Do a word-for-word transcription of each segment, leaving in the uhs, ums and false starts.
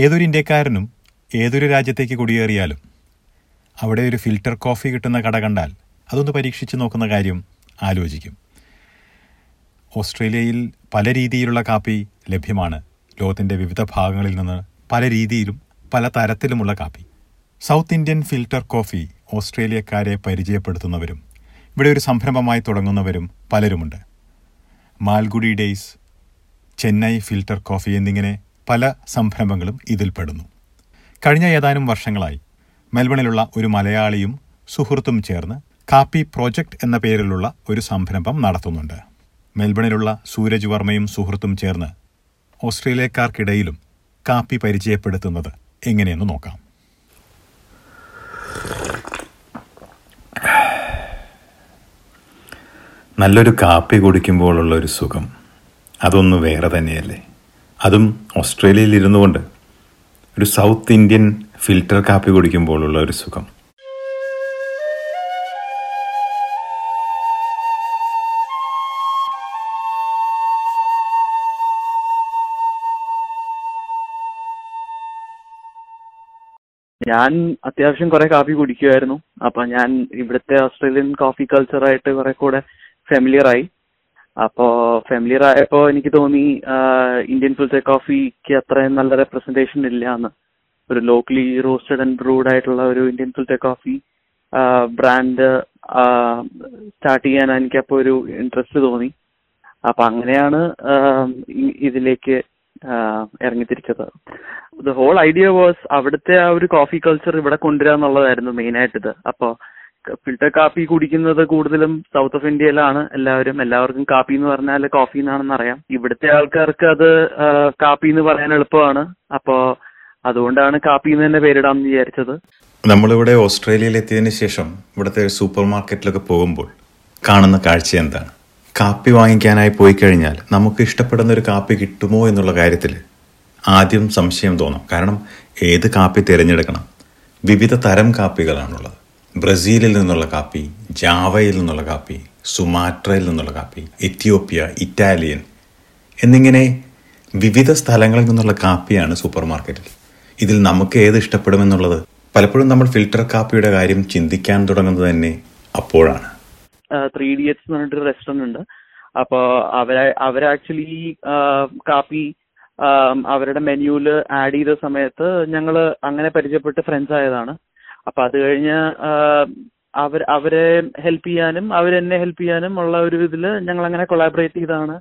ഏതൊരു ഇന്ത്യക്കാരനും ഏതൊരു രാജ്യത്തേക്ക് കുടിയേറിയാലും അവിടെ ഒരു ഫിൽറ്റർ കോഫി കിട്ടുന്ന കട കണ്ടാൽ അതൊന്ന് പരീക്ഷിച്ച് നോക്കുന്ന കാര്യം ആലോചിക്കും. ഓസ്ട്രേലിയയിൽ പല രീതിയിലുള്ള കാപ്പി ലഭ്യമാണ്. ലോകത്തിൻ്റെ വിവിധ ഭാഗങ്ങളിൽ നിന്ന് പല രീതിയിലും പല തരത്തിലുമുള്ള കാപ്പി. സൗത്ത് ഇന്ത്യൻ ഫിൽറ്റർ കോഫി ഓസ്ട്രേലിയക്കാരെ പരിചയപ്പെടുത്തുന്നവരും ഇവിടെ ഒരു സംരംഭമായി തുടങ്ങുന്നവരും പലരുമുണ്ട്. Malgudi days, Chennai filter coffee എന്നിങ്ങനെ പല സംരംഭങ്ങളും ഇതിൽപ്പെടുന്നു. കഴിഞ്ഞ ഏതാനും വർഷങ്ങളായി മെൽബണിലുള്ള ഒരു മലയാളിയും സുഹൃത്തും ചേർന്ന് കാപ്പി പ്രോജക്റ്റ് എന്ന പേരിലുള്ള ഒരു സംരംഭം നടത്തുന്നുണ്ട്. മെൽബണിലുള്ള സൂരജ് വർമ്മയും സുഹൃത്തും ചേർന്ന് ഓസ്ട്രേലിയക്കാർക്കിടയിലും കാപ്പി പരിചയപ്പെടുത്തുന്നത് എങ്ങനെയെന്ന് നോക്കാം. നല്ലൊരു കാപ്പി കുടിക്കുമ്പോഴുള്ള ഒരു സുഖം അതൊന്ന് വേറെ തന്നെയല്ലേ. അതും ഓസ്ട്രേലിയയിൽ ഇരുന്നു കൊണ്ട് ഒരു സൗത്ത് ഇന്ത്യൻ ഫിൽറ്റർ കാപ്പി കുടിക്കുമ്പോഴുള്ള ഒരു സുഖം. ഞാൻ അത്യാവശ്യം കുറെ കാപ്പി കുടിക്കുമായിരുന്നു. അപ്പൊ ഞാൻ ഇവിടുത്തെ ഓസ്ട്രേലിയൻ കോഫി കൾച്ചറായിട്ട് കുറെ കൂടെ ഫെമിലിയറായി. അപ്പോ ഫെമിലിയർ ആയപ്പോ എനിക്ക് തോന്നി ഇന്ത്യൻ ഫിൽറ്റർ കോഫിക്ക് അത്രയും നല്ല റെപ്രസെന്റേഷൻ ഇല്ല എന്ന്. ഒരു ലോക്കലി റോസ്റ്റഡ് ആൻഡ് ബ്രൂഡ് ആയിട്ടുള്ള ഒരു Indian filter coffee brand start ചെയ്യാൻ എനിക്കപ്പോൾ ഒരു ഇൻട്രസ്റ്റ് തോന്നി. അപ്പൊ അങ്ങനെയാണ് ഇതിലേക്ക് ഇറങ്ങിത്തിരിച്ചത്. ദ ഹോൾ ഐഡിയ വാസ് അവിടുത്തെ ആ ഒരു കോഫി കൾച്ചർ ഇവിടെ കൊണ്ടുവരിക എന്നുള്ളതായിരുന്നു മെയിനായിട്ടിത്. അപ്പോൾ ഫിൽറ്റർ കാപ്പി കുടിക്കുന്നത് കൂടുതലും സൗത്ത് ഓഫ് ഇന്ത്യയിലാണ് എല്ലാവരും. എല്ലാവർക്കും കാപ്പി എന്ന് പറഞ്ഞാൽ കോഫി എന്നാണെന്ന് അറിയാം. ഇവിടുത്തെ ആൾക്കാർക്ക് അത് കാപ്പി എന്ന് പറയാൻ എളുപ്പമാണ്. അപ്പോൾ അതുകൊണ്ടാണ് കാപ്പി എന്ന് തന്നെ പേരിടാമെന്ന് വിചാരിച്ചത്. നമ്മളിവിടെ ഓസ്ട്രേലിയയിൽ എത്തിയതിന് ശേഷം ഇവിടുത്തെ സൂപ്പർ മാർക്കറ്റിലൊക്കെ പോകുമ്പോൾ കാണുന്ന കാഴ്ച എന്താണ്? കാപ്പി വാങ്ങിക്കാനായി പോയി കഴിഞ്ഞാൽ നമുക്ക് ഇഷ്ടപ്പെടുന്ന ഒരു കാപ്പി കിട്ടുമോ എന്നുള്ള കാര്യത്തിൽ ആദ്യം സംശയം തോന്നാം. കാരണം ഏത് കാപ്പി തിരഞ്ഞെടുക്കണം? വിവിധ തരം കാപ്പികളാണുള്ളത്. ബ്രസീലിൽ നിന്നുള്ള കാപ്പി, ജാവയിൽ നിന്നുള്ള കാപ്പി, സുമാട്രയിൽ നിന്നുള്ള കാപ്പി, എത്യോപ്യ, ഇറ്റാലിയൻ എന്നിങ്ങനെ വിവിധ സ്ഥലങ്ങളിൽ നിന്നുള്ള കാപ്പിയാണ് സൂപ്പർ മാർക്കറ്റിൽ. ഇതിൽ നമുക്ക് ഏത് ഇഷ്ടപ്പെടുമെന്നുള്ളത് പലപ്പോഴും നമ്മൾ ഫിൽറ്റർ കാപ്പിയുടെ കാര്യം ചിന്തിക്കാൻ തുടങ്ങുന്നത് തന്നെ അപ്പോഴാണ്. ത്രീ ഡി എറ്റ്സ് എന്ന് പറഞ്ഞിട്ടൊരു റെസ്റ്റോറൻ്റ് ഉണ്ട്. അപ്പോൾ അവരെ അവർ ആക്ച്വലി കാപ്പി അവരുടെ മെനുവിൽ ആഡ് ചെയ്ത സമയത്ത് ഞങ്ങൾ അങ്ങനെ പരിചയപ്പെട്ട് ഫ്രണ്ട്സ് ആയതാണ്. അപ്പം അത് കഴിഞ്ഞ് അവർ അവരെ ഹെൽപ്പ് ചെയ്യാനും അവരെന്നെ ഹെൽപ്പ് ചെയ്യാനും ഉള്ള ഒരു ഇതിൽ ഞങ്ങളങ്ങനെ കൊളാബറേറ്റ് ചെയ്താണ്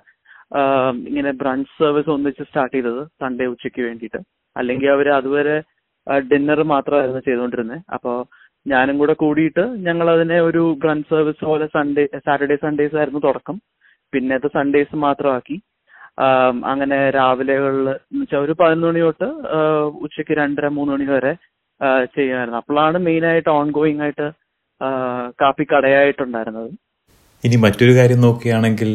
ഇങ്ങനെ ബ്രഞ്ച് സർവീസ് ഒന്നിച്ച് സ്റ്റാർട്ട് ചെയ്തത് സൺഡേ ഉച്ചയ്ക്ക് വേണ്ടിയിട്ട്. അല്ലെങ്കിൽ അവർ അതുവരെ ഡിന്നർ മാത്രമായിരുന്നു ചെയ്തുകൊണ്ടിരുന്നത്. അപ്പോൾ ഞാനും കൂടെ കൂടിയിട്ട് ഞങ്ങൾ അതിനെ ഒരു ബ്രഞ്ച് സർവീസ് പോലെ സൺഡേ സാറ്റർഡേ സൺഡേസ് ആയിരുന്നു തുടക്കം. പിന്നെ അത് സൺഡേസ് മാത്രമാക്കി. അങ്ങനെ രാവിലെകളിൽ എന്ന് വെച്ചാൽ ഒരു പതിനൊന്ന് മണി തൊട്ട് ഉച്ചയ്ക്ക് രണ്ടര മൂന്ന് മണി വരെ ചെയ്യുമായിരുന്നു. അപ്പോഴാണ് മെയിനായിട്ട് ഓൺ ഗോയിങ് ആയിട്ട് കാപ്പി കടയായിട്ടുണ്ടായിരുന്നത്. ഇനി മറ്റൊരു കാര്യം നോക്കുകയാണെങ്കിൽ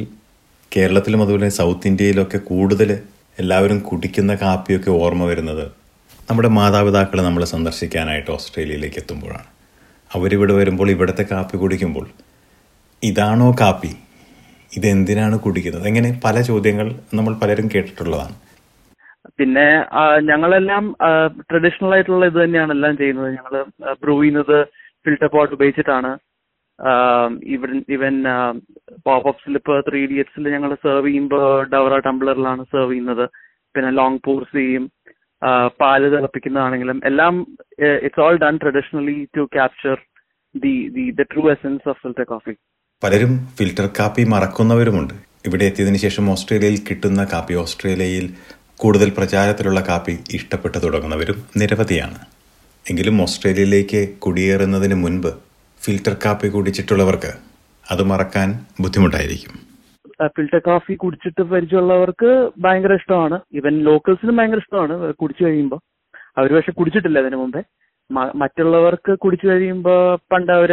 കേരളത്തിലും അതുപോലെ സൗത്ത് ഇന്ത്യയിലൊക്കെ കൂടുതൽ എല്ലാവരും കുടിക്കുന്ന കാപ്പിയൊക്കെ ഓർമ്മ വരുന്നത് നമ്മുടെ മാതാപിതാക്കൾ നമ്മൾ സന്ദർശിക്കാനായിട്ട് ഓസ്ട്രേലിയയിലേക്ക് എത്തുമ്പോഴാണ്. അവരിവിടെ വരുമ്പോൾ ഇവിടുത്തെ കാപ്പി കുടിക്കുമ്പോൾ ഇതാണോ കാപ്പി, ഇതെന്തിനാണ് കുടിക്കുന്നത്, അങ്ങനെ പല ചോദ്യങ്ങൾ നമ്മൾ പലരും കേട്ടിട്ടുള്ളതാണ്. പിന്നെ ഞങ്ങളെല്ലാം ട്രഡീഷണൽ ആയിട്ടുള്ള ഇത് തന്നെയാണ് എല്ലാം ചെയ്യുന്നത്. ഞങ്ങൾ ബ്രൂ ചെയ്യുന്നത് ഫിൽറ്റർ പോട്ട് ഉപയോഗിച്ചിട്ടാണ്. ഇവൻ ഇവൻ പോപ്പ് അപ്സിൽ ഇപ്പോൾ ത്രീ ഡി എറ്റ്സിൽ ഞങ്ങൾ സെർവ് ചെയ്യുമ്പോൾ ഡൗറ ടംബ്ലറിലാണ് സെർവ് ചെയ്യുന്നത്. പിന്നെ ലോങ് പോർസ് ചെയ്യും, പാല് തിളപ്പിക്കുന്നതാണെങ്കിലും എല്ലാം it's all done traditionally to capture the the the true essence of filter coffee. പലരും ഫിൽറ്റർ കാപ്പി മറക്കുന്നവരുമുണ്ട്. ഇവിടെ എത്തിയതിനു ശേഷം ഓസ്ട്രേലിയയിൽ കിട്ടുന്ന കാപ്പി, ഓസ്ട്രേലിയയിൽ കൂടുതൽ പ്രചാരത്തിലുള്ള കാപ്പി ഇഷ്ടപ്പെട്ടു തുടങ്ങുന്നവരും നിരവധിയാണ്. എങ്കിലും ഓസ്ട്രേലിയയിലേക്ക് കുടിയേറുന്നതിന് മുൻപ് ഫിൽറ്റർ കാപ്പി കുടിച്ചിട്ടുള്ളവർക്ക് അത് മറക്കാൻ ബുദ്ധിമുട്ടായിരിക്കും. ഫിൽറ്റർ കാപ്പി കുടിച്ചിട്ട് പരിചയമുള്ളവർക്ക് ഭയങ്കര ഇഷ്ടമാണ്. ഇവൻ ലോക്കൽസിനും ഭയങ്കര ഇഷ്ടമാണ് കുടിച്ചു കഴിയുമ്പോൾ. അവർ പക്ഷെ കുടിച്ചിട്ടില്ല അതിനു മുമ്പേ. മറ്റുള്ളവർക്ക് കുടിച്ചു കഴിയുമ്പോൾ പണ്ട് അവർ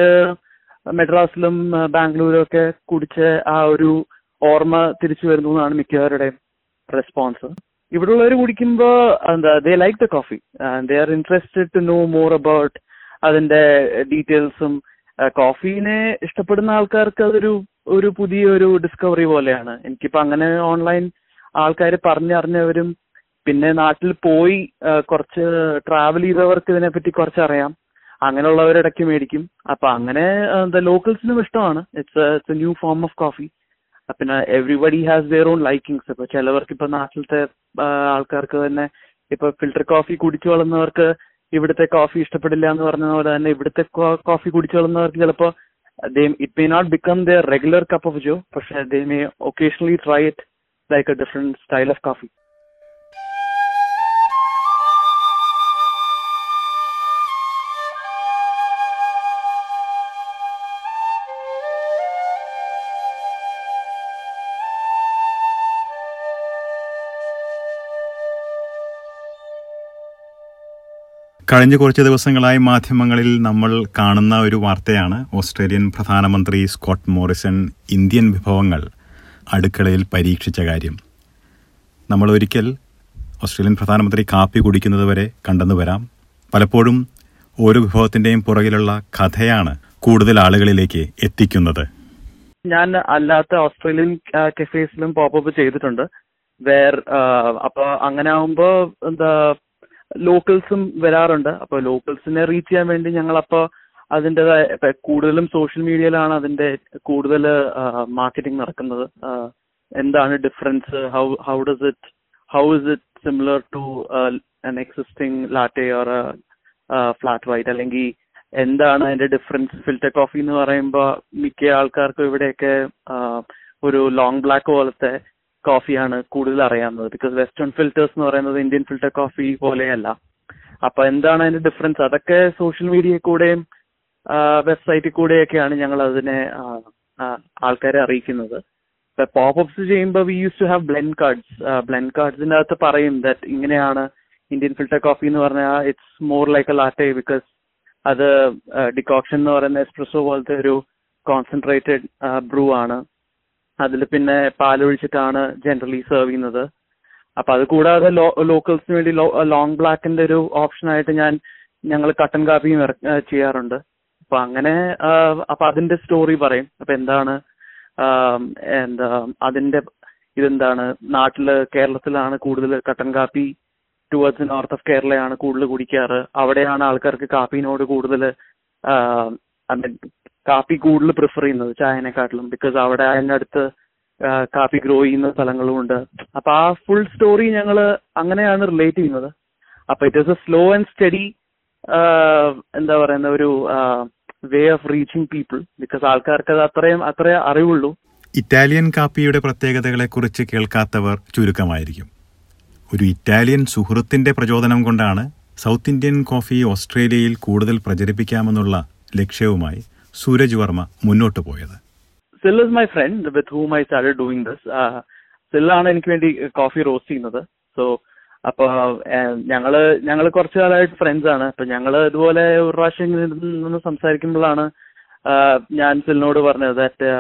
മെഡ്രാസിലും ബാംഗ്ലൂരും ഒക്കെ കുടിച്ച ആ ഒരു ഓർമ്മ തിരിച്ചു വരുന്നു എന്നാണ് മിക്കവരുടെയും റെസ്പോൺസ്. ഇവിടെയുള്ളവർ കുടിക്കുമ്പോൾ എന്താ they like the coffee, they are interested to know more about അതിൻ്റെ ഡീറ്റെയിൽസും. കോഫീനെ ഇഷ്ടപ്പെടുന്ന ആൾക്കാർക്ക് അതൊരു ഒരു പുതിയൊരു ഡിസ്കവറി പോലെയാണ്. എനിക്കിപ്പോൾ അങ്ങനെ ഓൺലൈൻ ആൾക്കാർ പറഞ്ഞറിഞ്ഞവരും പിന്നെ നാട്ടിൽ പോയി കുറച്ച് ട്രാവൽ ചെയ്തവർക്ക് ഇതിനെപ്പറ്റി കുറച്ചറിയാം, അങ്ങനെയുള്ളവരിടയ്ക്ക് മേടിക്കും. അപ്പൊ അങ്ങനെ എന്താ ലോക്കൽസിനും ഇഷ്ടമാണ്. It's it's a new form of coffee. പിന്നെ everybody has their own likings. ഇപ്പൊ ചിലവർക്ക് ഇപ്പൊ നാട്ടിലത്തെ ആൾക്കാർക്ക് തന്നെ ഇപ്പൊ ഫിൽറ്റർ കോഫി കുടിച്ചു വളർന്നവർക്ക് ഇവിടുത്തെ കോഫി ഇഷ്ടപ്പെടില്ല എന്ന് പറഞ്ഞ പോലെ തന്നെ ഇവിടുത്തെ കോഫി കുടിച്ചു വളർന്നവർക്ക് ചിലപ്പോൾ it may not become their regular cup of joe, പക്ഷെ they may occasionally try it like a different style of coffee. കഴിഞ്ഞ കുറച്ച് ദിവസങ്ങളായി മാധ്യമങ്ങളിൽ നമ്മൾ കാണുന്ന ഒരു വാർത്തയാണ് ഓസ്ട്രേലിയൻ പ്രധാനമന്ത്രി സ്കോട്ട് മോറിസൺ ഇന്ത്യൻ വിഭവങ്ങൾ അടുക്കളയിൽ പരീക്ഷിച്ച കാര്യം. നമ്മൾ ഒരിക്കൽ ഓസ്ട്രേലിയൻ പ്രധാനമന്ത്രി കാപ്പി കുടിക്കുന്നത് വരെ കണ്ടെന്നു വരാം. പലപ്പോഴും ഓരോ വിഭവത്തിൻ്റെയും പുറകിലുള്ള കഥയാണ് കൂടുതൽ ആളുകളിലേക്ക് എത്തിക്കുന്നത്. ഞാൻ അല്ലാത്ത ഓസ്ട്രേലിയൻ കഫേസിലും പോപ്പപ്പ് ചെയ്തിട്ടുണ്ട്. അപ്പോൾ അങ്ങനെ ആകുമ്പോൾ എന്താ ലോക്കൽസും വരാറുണ്ട്. അപ്പോൾ ലോക്കൽസിനെ റീച്ച് ചെയ്യാൻ വേണ്ടി ഞങ്ങൾ അപ്പോൾ അതിൻ്റെതായ കൂടുതലും സോഷ്യൽ മീഡിയയിലാണ് അതിൻ്റെ കൂടുതൽ മാർക്കറ്റിംഗ് നടക്കുന്നത്. എന്താണ് difference, how how does it how is it similar to an existing latte or flat white, അല്ലെങ്കിൽ എന്താണ് അതിൻ്റെ ഡിഫറൻസ്. ഫിൽറ്റർ കോഫി എന്ന് പറയുമ്പോൾ മിക്ക ആൾക്കാർക്കും ഇവിടെയൊക്കെ ഒരു ലോങ് ബ്ലാക്ക് പോലത്തെ കോഫിയാണ് കൂടുതൽ അറിയാവുന്നത്. ബിക്കോസ് വെസ്റ്റേൺ ഫിൽറ്റേഴ്സ് എന്ന് പറയുന്നത് ഇന്ത്യൻ ഫിൽറ്റർ കോഫി പോലെയല്ല. അപ്പൊ എന്താണ് അതിന്റെ ഡിഫറൻസ്, അതൊക്കെ സോഷ്യൽ മീഡിയ കൂടെയും വെബ്സൈറ്റിൽ കൂടെയൊക്കെയാണ് ഞങ്ങൾ അതിനെ ആൾക്കാരെ അറിയിക്കുന്നത്. പോപ്പ്സ് ചെയ്യുമ്പോൾ we use to have blend cards. Blend കാർഡ്സിന്റെ അകത്ത് പറയും ദാറ്റ് ഇങ്ങനെയാണ് ഇന്ത്യൻ ഫിൽറ്റർ കോഫി എന്ന് പറഞ്ഞാൽ it's more like a latte, because അത് ഡിക്കോക്ഷൻ എന്ന് പറയുന്ന എസ്പ്രസോ പോലത്തെ ഒരു കോൺസെൻട്രേറ്റഡ് ബ്രൂ ആണ്. അതിൽ പിന്നെ പാലൊഴിച്ചിട്ടാണ് ജനറലി സെർവ് ചെയ്യുന്നത്. അപ്പൊ അത് കൂടാതെ ലോ ലോക്കൽസിന് വേണ്ടി ലോങ് ബ്ലാക്കിന്റെ ഒരു ഓപ്ഷനായിട്ട് ഞാൻ ഞങ്ങൾ കട്ടൻ കാപ്പിയും ചെയ്യാറുണ്ട്. അപ്പൊ അങ്ങനെ അപ്പൊ അതിന്റെ സ്റ്റോറി പറയും. അപ്പൊ എന്താണ് എന്താ അതിന്റെ ഇതെന്താണ്, നാട്ടില് കേരളത്തിലാണ് കൂടുതൽ കട്ടൻ കാപ്പി, ടുവേർഡ്സ് നോർത്ത് ഓഫ് കേരളയാണ് കൂടുതൽ കുടിക്കാറ്. അവിടെയാണ് ആൾക്കാർക്ക് കാപ്പിനോട് കൂടുതൽ കാപ്പി കൂടുതൽ പ്രിഫർ ചെയ്യുന്നത് ചായനെക്കാട്ടിലും, ബിക്കോസ് അവിടെ അതിനടുത്ത് കാപ്പി ഗ്രോ ചെയ്യുന്ന സ്ഥലങ്ങളും ഉണ്ട്. അപ്പൊ ആ ഫുൾ സ്റ്റോറി ഞങ്ങൾ അങ്ങനെയാണ് റിലേറ്റ് ചെയ്യുന്നത്. അപ്പൊ it is a slow and steady എന്താ പറയുന്ന ഒരു way of reaching people, because ആൾക്കാർക്ക് അത് അത്രയും അത്രേ അറിവുള്ളൂ. ഇറ്റാലിയൻ കാപ്പിയുടെ പ്രത്യേകതകളെ കുറിച്ച് കേൾക്കാത്തവർ ചുരുക്കമായിരിക്കും. ഒരു ഇറ്റാലിയൻ സുഹൃത്തിന്റെ പ്രചോദനം കൊണ്ടാണ് സൗത്ത് ഇന്ത്യൻ കോഫി ഓസ്ട്രേലിയയിൽ കൂടുതൽ പ്രചരിപ്പിക്കാമെന്നുള്ള ലക്ഷ്യവുമായി സൂരജ് വർമ്മ മുന്നോട്ട് പോയത്. സിൽ is my friend with whom I started doing this. സില്ലാണ് എനിക്ക് വേണ്ടി കോഫി റോസ്റ്റ് ചെയ്യുന്നത്. സോ അപ്പൊ ഞങ്ങള് ഞങ്ങൾ കുറച്ചു കാലമായിട്ട് ഫ്രണ്ട്സ് ആണ്. അപ്പൊ ഞങ്ങൾ ഇതുപോലെ ഒരു പ്രാവശ്യം നിന്ന് സംസാരിക്കുമ്പോഴാണ് ഞാൻ സിലിനോട് പറഞ്ഞത് ദാറ്റ്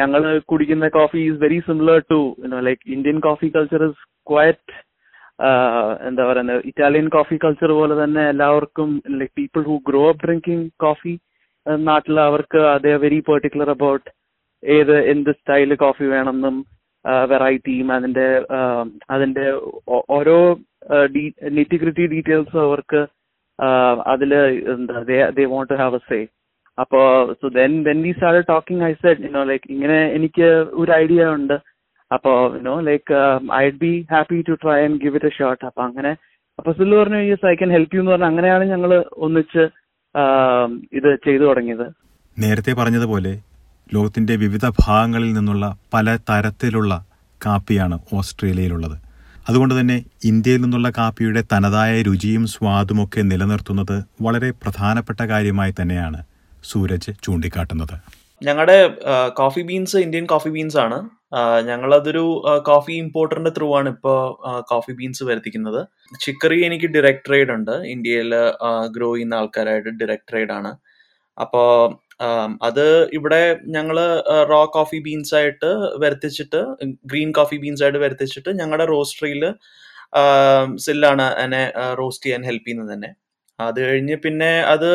ഞങ്ങൾ കുടിക്കുന്ന coffee is very similar to like Indian coffee culture is quite എന്താ പറയുന്നത് ഇറ്റാലിയൻ കോഫി കൾച്ചർ പോലെ തന്നെ എല്ലാവർക്കും like people who grow up drinking coffee നാട്ടിൽ അവർക്ക് അതേ വെരി പെർട്ടിക്കുലർ അബൌട്ട് ഏത് എന്ത് സ്റ്റൈൽ കോഫി വേണമെന്നും വെറൈറ്റിയും അതിന്റെ അതിന്റെ ഓരോ നിറ്റിഗ്രിറ്റി ഡീറ്റെയിൽസും അവർക്ക് അതില് they want to have a say. അപ്പോ so then when we started talking I said you know like ഇങ്ങനെ എനിക്ക് ഒരു ഐഡിയ ഉണ്ട്. അപ്പോ you know like I'd be happy to try and give it a shot. അപ്പൊ അങ്ങനെ അപ്പൊ സില്ലു പറഞ്ഞു yes I can help you എന്ന് പറഞ്ഞാൽ അങ്ങനെയാണ് ഞങ്ങൾ ഒന്നിച്ച് ഇത് ചെയ്തു തുടങ്ങിയത്. നേരത്തെ പറഞ്ഞതുപോലെ ലോകത്തിന്റെ വിവിധ ഭാഗങ്ങളിൽ നിന്നുള്ള പല തരത്തിലുള്ള കാപ്പിയാണ് ഓസ്ട്രേലിയയിലുള്ളത്. അതുകൊണ്ട് തന്നെ ഇന്ത്യയിൽ നിന്നുള്ള കാപ്പിയുടെ തനതായ രുചിയും സ്വാദുമൊക്കെ നിലനിർത്തുന്നത് വളരെ പ്രധാനപ്പെട്ട കാര്യമായി തന്നെയാണ് സൂരജ് ചൂണ്ടിക്കാട്ടുന്നത്. ഞങ്ങളുടെ coffee beans Indian coffee beans ആണ്. ഞങ്ങളതൊരു കോഫി ഇമ്പോർട്ടറിന്റെ ത്രൂ ആണ് ഇപ്പോൾ കോഫി ബീൻസ് വരുത്തിക്കുന്നത്. ചിക്കറി എനിക്ക് ഡിറക്ട് ട്രേഡ് ഉണ്ട്. ഇന്ത്യയിൽ ഗ്രോ ചെയ്യുന്ന ആൾക്കാരായിട്ട് ഡിറക്ട് ട്രേഡ് ആണ്. അപ്പോൾ അത് ഇവിടെ ഞങ്ങൾ റോ കോഫി ബീൻസ് ആയിട്ട് വരുത്തിച്ചിട്ട് ഗ്രീൻ കോഫി ബീൻസ് ആയിട്ട് വരുത്തിച്ചിട്ട് ഞങ്ങളുടെ റോസ്റ്ററിയിൽ സില്ലാണ് അതിനെ റോസ്റ്റ് ചെയ്യാൻ ഹെൽപ്പ് ചെയ്യുന്നത് തന്നെ. അത് കഴിഞ്ഞ് പിന്നെ അത്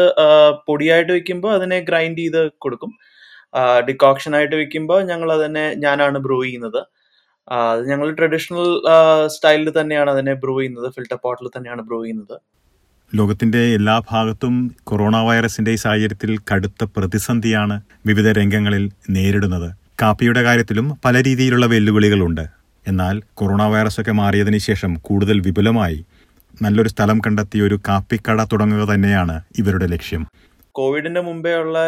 പൊടിയായിട്ട് വയ്ക്കുമ്പോൾ അതിനെ ഗ്രൈൻഡ് ചെയ്ത് കൊടുക്കും. ഡിക്കോക്ഷൻ ആയിട്ട് വെക്കുമ്പോൾ ഞങ്ങൾ അതിനെ ഞാനാണ് ബ്രൂ ചെയ്യുന്നത്. അത് ഞങ്ങൾ ട്രഡീഷണൽ സ്റ്റൈലിൽ തന്നെയാണ് അതിനെ ബ്രൂ ചെയ്യുന്നത്, ഫിൽറ്റർ പോട്ടിൽ തന്നെയാണ് ബ്രൂ ചെയ്യുന്നത്. ലോകത്തിൻ്റെ എല്ലാ ഭാഗത്തും കൊറോണ വൈറസിൻ്റെ ഈ സാഹചര്യത്തിൽ കടുത്ത പ്രതിസന്ധിയാണ് വിവിധ രംഗങ്ങളിൽ നേരിടുന്നത്. കാപ്പിയുടെ കാര്യത്തിലും പല രീതിയിലുള്ള വെല്ലുവിളികളുണ്ട്. എന്നാൽ കൊറോണ വൈറസൊക്കെ മാറിയതിന് ശേഷം കൂടുതൽ വിപുലമായി നല്ലൊരു സ്ഥലം കണ്ടെത്തി ഒരു കാപ്പിക്കട തുടങ്ങുക തന്നെയാണ് ഇവരുടെ ലക്ഷ്യം. കോവിഡിന്റെ മുമ്പേ ഉള്ള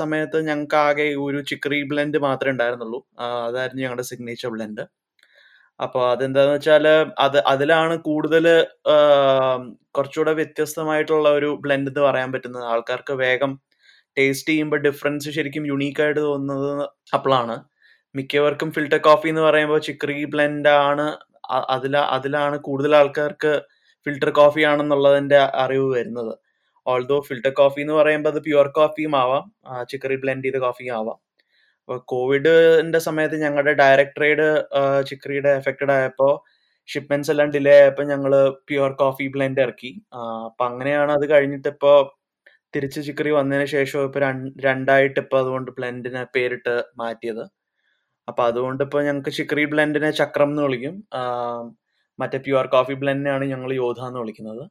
സമയത്ത് ഞങ്ങൾക്ക് ആകെ ഒരു ചിക്കറി ബ്ലെൻഡ് മാത്രമേ ഉണ്ടായിരുന്നുള്ളൂ. അതായിരുന്നു ഞങ്ങളുടെ സിഗ്നേച്ചർ ബ്ലെൻഡ്. അപ്പോൾ അതെന്താന്ന് വെച്ചാൽ അത് അതിലാണ് കൂടുതൽ കുറച്ചുകൂടെ വ്യത്യസ്തമായിട്ടുള്ള ഒരു ബ്ലെൻഡ് എന്ന് പറയാൻ പറ്റുന്നത്. ആൾക്കാർക്ക് വേഗം ടേസ്റ്റ് ചെയ്യുമ്പോൾ ഡിഫറൻസ് ശരിക്കും യുണീക്കായിട്ട് തോന്നുന്നത് അപ്പോഴാണ്. മിക്കവർക്കും ഫിൽറ്റർ കോഫി എന്ന് പറയുമ്പോൾ ചിക്കറി ബ്ലെൻഡ് ആണ്, അതില അതിലാണ് കൂടുതൽ ആൾക്കാർക്ക് ഫിൽറ്റർ കോഫി ആണെന്നുള്ളതിൻ്റെ അറിവ് വരുന്നത്. ഓൾദോ ഫിൽറ്റർ കോഫി എന്ന് പറയുമ്പോൾ അത് പ്യുവർ കോഫിയും ആവാം, ചിക്കറി ബ്ലെൻഡ് ചെയ്ത കോഫിയും ആവാം. അപ്പോൾ കോവിഡിൻ്റെ സമയത്ത് ഞങ്ങളുടെ ഡയറക്ട് ട്രേഡ് ചിക്കറിയുടെ എഫക്റ്റഡ് ആയപ്പോൾ ഷിപ്മെന്റ്സ് എല്ലാം ഡിലേ ആയപ്പോൾ ഞങ്ങൾ പ്യുവർ കോഫി ബ്ലെൻഡ് ഇറക്കി. അപ്പം അങ്ങനെയാണ് അത് കഴിഞ്ഞിട്ട് ഇപ്പോൾ തിരിച്ച് ചിക്കറി വന്നതിന് ശേഷം ഇപ്പോൾ രണ്ടായിട്ട് ഇപ്പോൾ അതുകൊണ്ട് ബ്ലെൻഡിനെ പേരിട്ട് മാറ്റിയത്. അപ്പം അതുകൊണ്ട് ഇപ്പോൾ ഞങ്ങൾക്ക് ചിക്കറി ബ്ലെൻഡിനെ ചക്രം എന്ന് വിളിക്കും, മറ്റേ പ്യുവർ കോഫി ബ്ലെൻഡിനെയാണ് ഞങ്ങൾ യോധ എന്ന് വിളിക്കുന്നത്.